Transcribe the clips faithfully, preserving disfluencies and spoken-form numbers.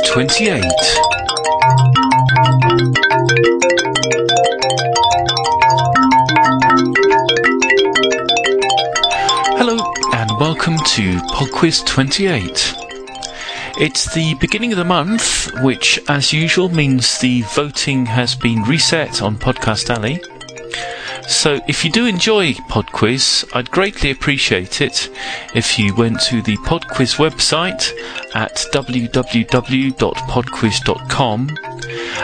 Quiz twenty-eight. Hello and welcome to PodQuiz twenty-eight. It's the beginning of the month, which as usual means the voting has been reset on Podcast Alley. So if you do enjoy PodQuiz, I'd greatly appreciate it if you went to the PodQuiz website at w w w dot pod quiz dot com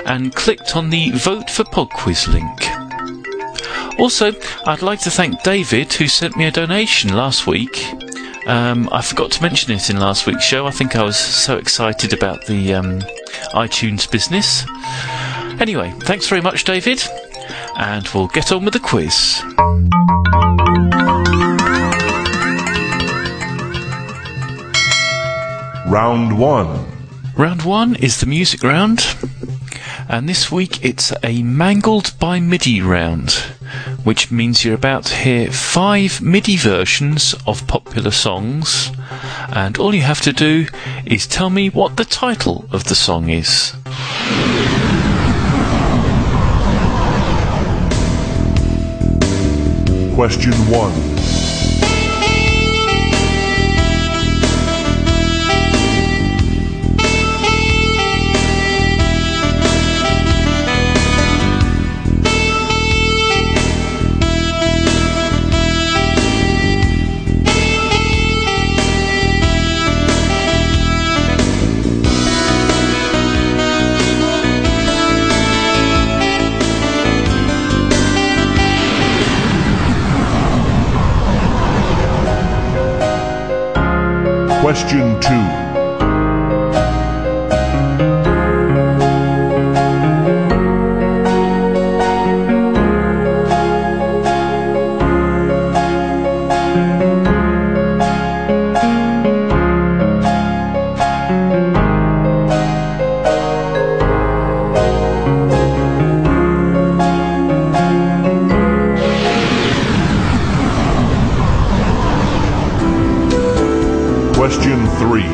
and clicked on the Vote for PodQuiz link. Also, I'd like to thank David, who sent me a donation last week. Um, I forgot to mention it in last week's show. I think I was so excited about the um, iTunes business. Anyway, thanks very much, David. And we'll get on with the quiz. Round one. Round one is the music round. And this week it's a Mangled by MIDI round, which means you're about to hear five MIDI versions of popular songs. And all you have to do is tell me what the title of the song is. Question one. Question two. Question three.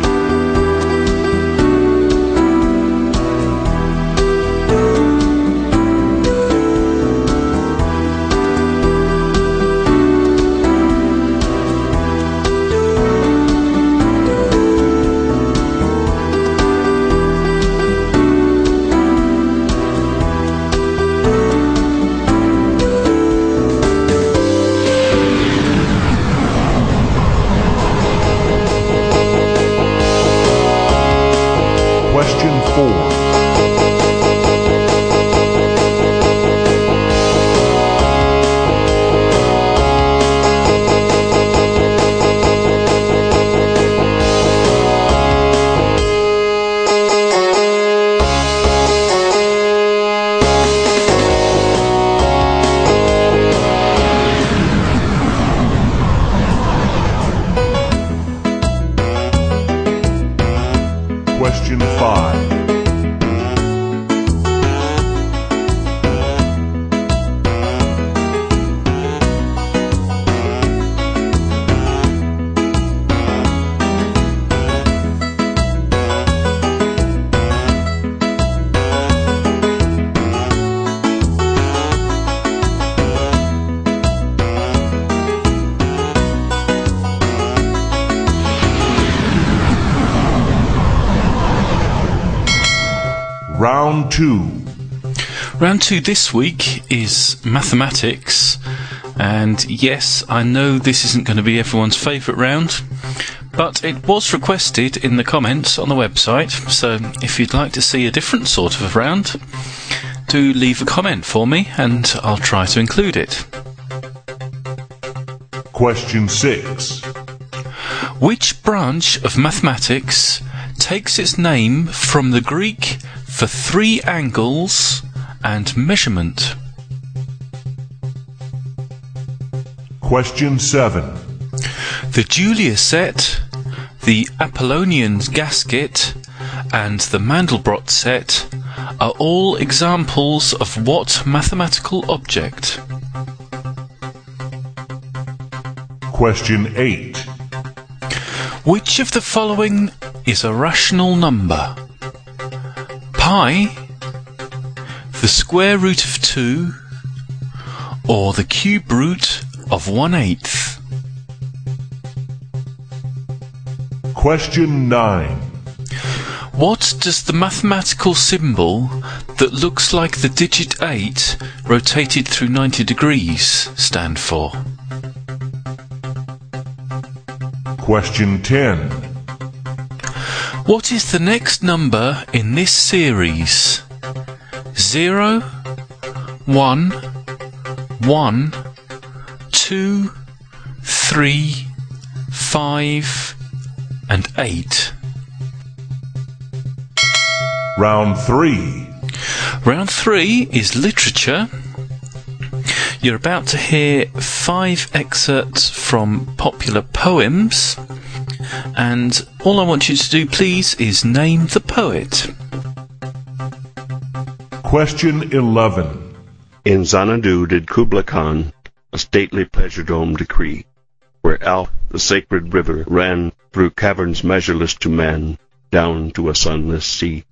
Question five. Round two. Round two this week is mathematics, and yes, I know this isn't going to be everyone's favourite round, but it was requested in the comments on the website, so if you'd like to see a different sort of round, do leave a comment for me and I'll try to include it. Question six. Which branch of mathematics takes its name from the Greek for three angles and measurement? Question seven. The Julia set, the Apollonian gasket, and the Mandelbrot set are all examples of what mathematical object? Question eight. Which of the following is a rational number? pi, the square root of two, or the cube root of one eighth? Question nine. What does the mathematical symbol that looks like the digit eight rotated through ninety degrees stand for? Question ten. What is the next number in this series? zero, one, one, two, three, five, and eight. Round three. Round three is literature. You're about to hear five excerpts from popular poems, and all I want you to do, please, is name the poet. Question eleven. In Xanadu did Kubla Khan a stately pleasure dome decree, where out the sacred river ran through caverns measureless to man, down to a sunless sea.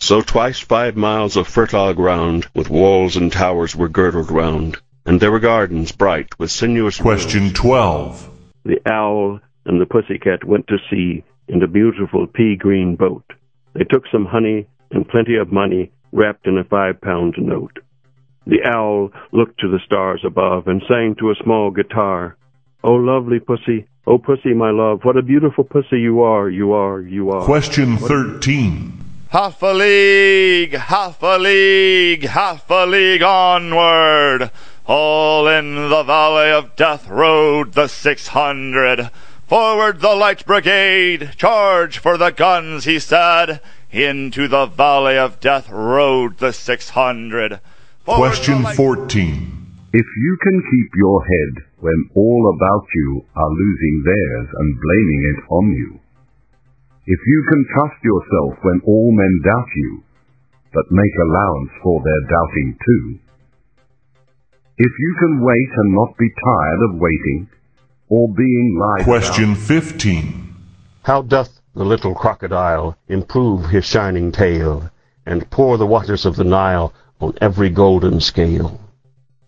So twice five miles of fertile ground, with walls and towers were girdled round, and there were gardens bright with sinuous... Question wheels. twelve. The owl and the pussycat went to sea in a beautiful pea-green boat. They took some honey and plenty of money wrapped in a five-pound note. The owl looked to the stars above and sang to a small guitar, "Oh, lovely pussy, oh, pussy, my love, what a beautiful pussy you are, you are, you are." Question thirteen. Half a league, half a league, half a league onward. All in the valley of death rode the six hundred. Forward the light brigade, charge for the guns, he said. Into the valley of death rode the six hundred. Question fourteen. If you can keep your head when all about you are losing theirs and blaming it on you, if you can trust yourself when all men doubt you, but make allowance for their doubting too, if you can wait and not be tired of waiting, or being lied about. Question fifteen. How doth the little crocodile improve his shining tail, and pour the waters of the Nile on every golden scale?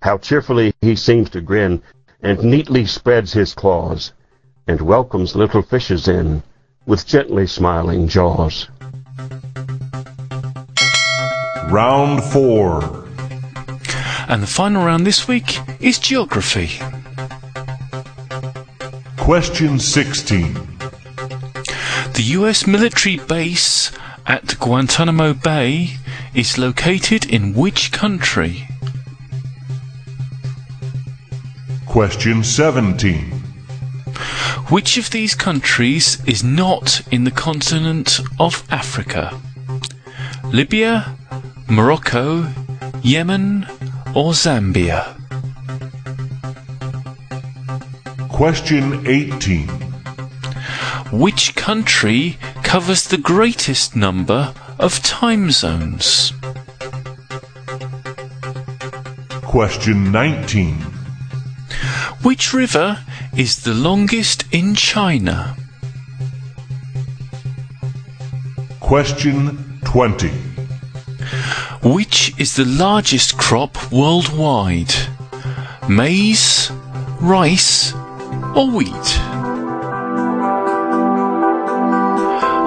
How cheerfully he seems to grin, and neatly spreads his claws, and welcomes little fishes in, with gently smiling jaws. Round four. And the final round this week is geography. Question sixteen. The U S military base at Guantanamo Bay is located in which country? Question seventeen. Which of these countries is not in the continent of Africa? Libya, Morocco, Yemen, or Zambia? Question eighteen. Which country covers the greatest number of time zones? Question nineteen. Which river is the longest in China? Question twenty. Which is the largest crop worldwide? Maize, rice, or wheat?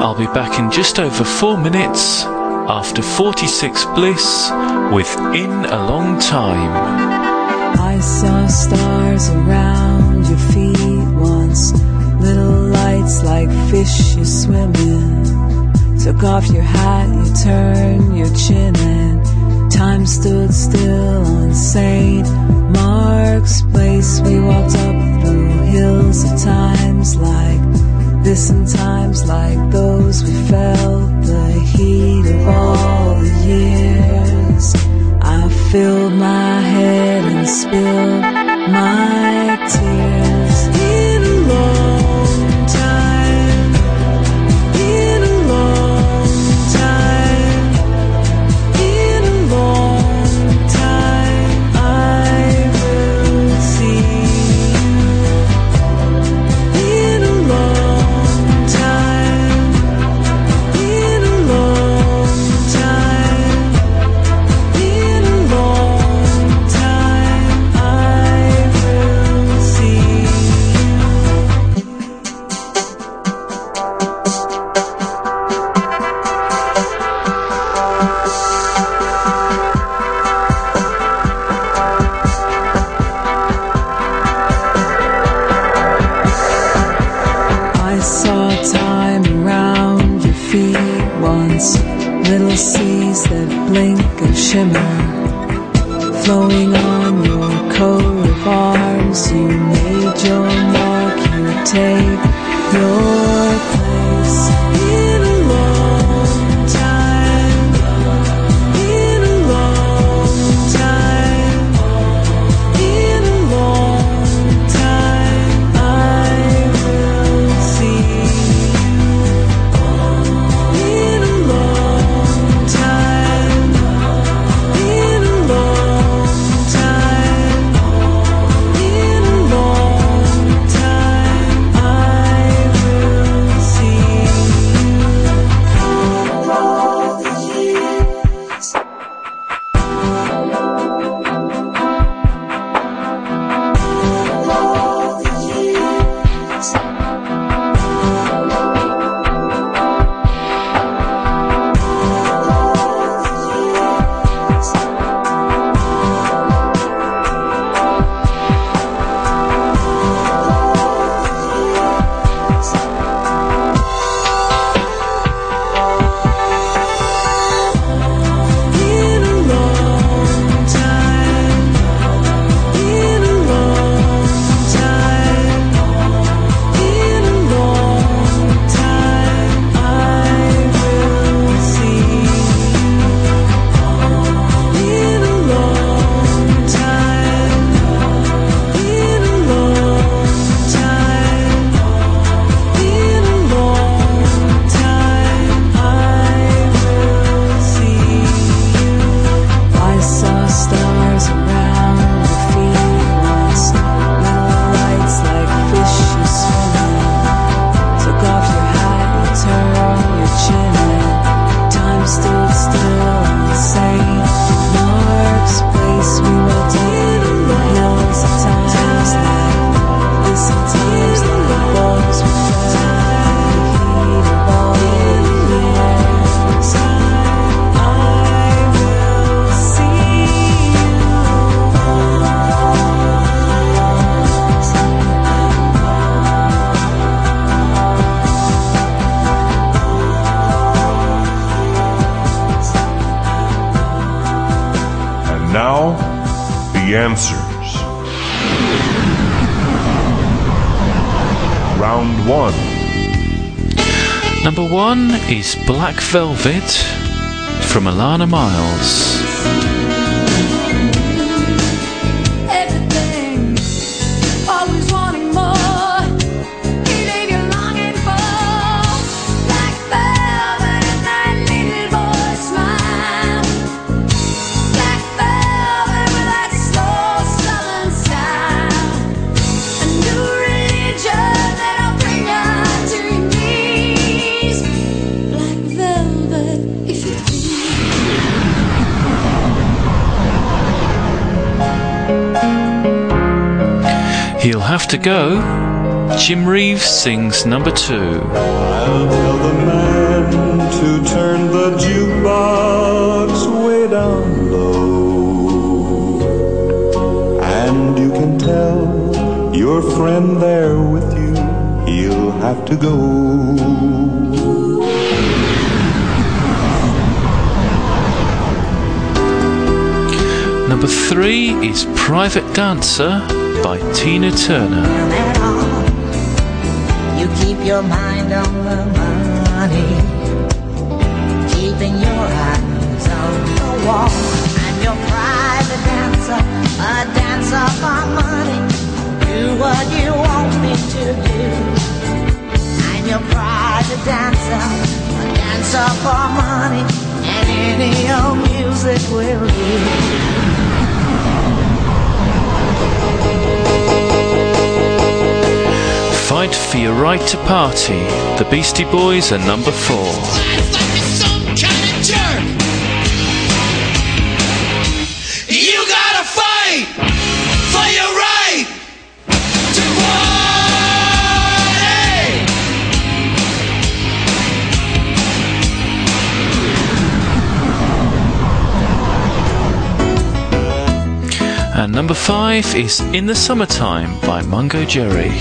I'll be back in just over four minutes after forty-six Bliss with In a Long Time. I saw stars around your feet once, little lights like fish you swim in. Took off your hat, you turned your chin, and time stood still on Saint Mark's Place. We walked up through hills of times like this and times like those. We felt the heat of all the years. I filled my head and spilled my tears. In a long time, in a long time, in a long time, I will see you. In a long time, in a long time. blink and shimmer, flowing on your coat of arms. You made your mark, you take your place in a long time, in a long time, in a long time. I will see in a long time, in a long time, in a long time. I will see. In a long time, in a long time, in a long time, I will see. In a long time, in a long time, in a long time, I will see. I saw stars around the field last night, little lights like fishes swimming. Took off your hat, you turned your chin in. Time stood still and the same. Mark's place we were taken. Now it's the times like this, the times like the balls we fell. The heat of all the years. I will see you. And now, the answers. Round one. Number one is Black Velvet from Alana Miles. Everything, always wanting more. Feeling you're longing for. Black velvet and that little boy's smile. Black velvet with that slow, sullen style. A new religion that'll bring you to your knees. Black velvet, if you please. He'll have to go. Jim Reeves sings number two. I'll tell the man to turn the jukebox way down low. And you can tell your friend there with you, he'll have to go. Number three is Private Dancer by Tina Turner. At all. You keep your mind on the money, keeping your eyes on the wall. I'm your private dancer, a dancer for money. Do what you want me to do. I'm your private dancer, a dancer for money, and any old music will do. Fight for your right to party. The Beastie Boys are number four. Life like it's some kind of jerk. You gotta fight for your right to party. And number five is In the Summertime by Mungo Jerry.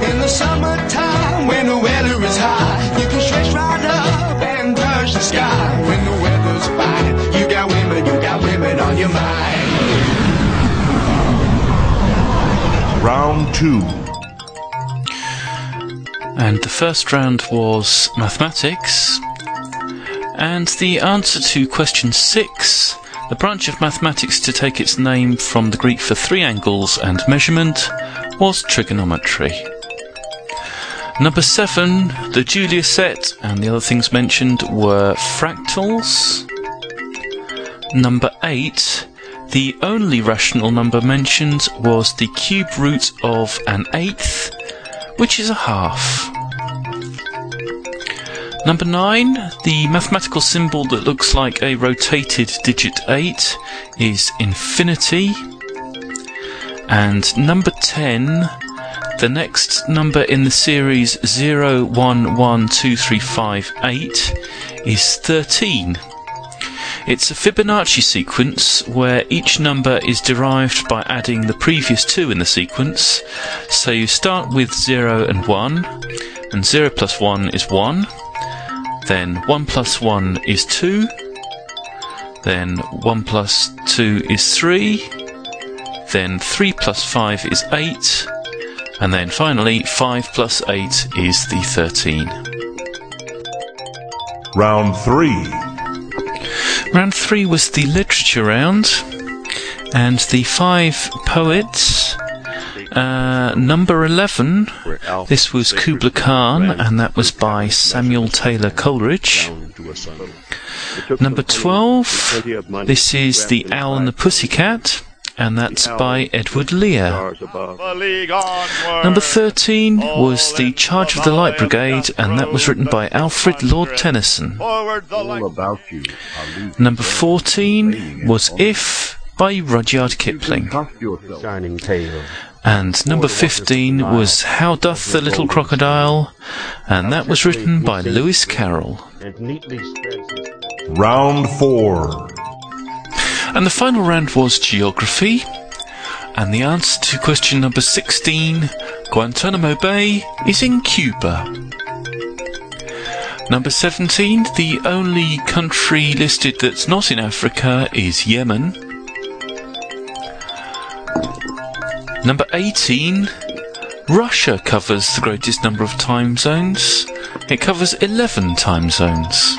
In the summertime, when the weather is hot, you can stretch right up and Round two. And the first round was mathematics. And the answer to question six, the branch of mathematics to take its name from the Greek for three angles and measurement, was trigonometry. Number seven, the Julia set and the other things mentioned were fractals. Number eight, the only rational number mentioned was the cube root of an eighth, which is a half. Number nine, the mathematical symbol that looks like a rotated digit eight is infinity. And number ten, the next number in the series zero, one, one, two, three, five, eight is thirteen. It's a Fibonacci sequence where each number is derived by adding the previous two in the sequence. So you start with zero and one, and zero plus one is one. Then one plus one is two, then one plus two is three, then three plus five is eight, and then finally five plus eight is the thirteen. Round three. Round three was the literature round, and the five poets. Uh, number eleven, this was Kubla Khan, and that was by Samuel Taylor Coleridge. Number twelve, this is The Owl and the Pussycat, and that's by Edward Lear. Number thirteen was The Charge of the Light Brigade, and that was written by Alfred Lord Tennyson. Number fourteen was If, by Rudyard Kipling. And number fifteen was How Doth the Little Crocodile, and that was written by Lewis Carroll. Round four. And the final round was geography, and the answer to question number sixteen, Guantanamo Bay, is in Cuba. Number seventeen, the only country listed that's not in Africa is Yemen. Number eighteen, Russia covers the greatest number of time zones. It covers eleven time zones.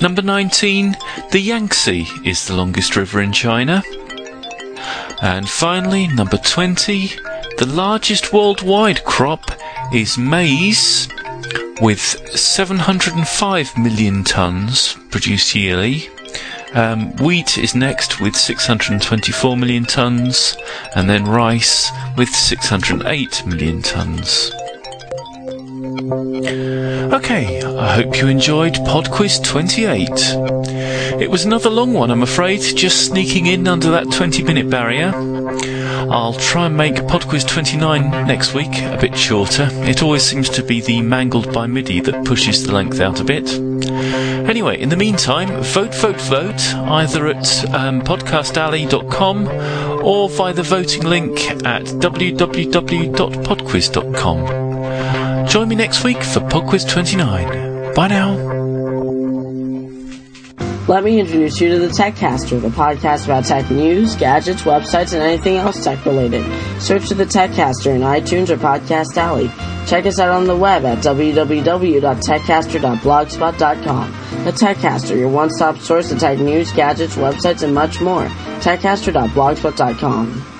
Number nineteen, the Yangtze is the longest river in China. And finally, number twenty, the largest worldwide crop is maize, with seven hundred five million tonnes produced yearly. Um, wheat is next with six hundred twenty-four million tonnes, and then rice with six hundred eight million tonnes. Okay, I hope you enjoyed PodQuiz twenty-eight. It was another long one, I'm afraid, just sneaking in under that twenty minute barrier. I'll try and make PodQuiz twenty-nine next week a bit shorter. It always seems to be the mangled by MIDI that pushes the length out a bit. Anyway, in the meantime, vote, vote, vote, either at um, podcast alley dot com or via the voting link at w w w dot pod quiz dot com. Join me next week for PodQuiz twenty-nine. Bye now. Let me introduce you to the TechCaster, the podcast about tech news, gadgets, websites, and anything else tech-related. Search for the TechCaster in iTunes or Podcast Alley. Check us out on the web at w w w dot tech caster dot blogspot dot com. The TechCaster, your one-stop source for tech news, gadgets, websites, and much more. tech caster dot blogspot dot com.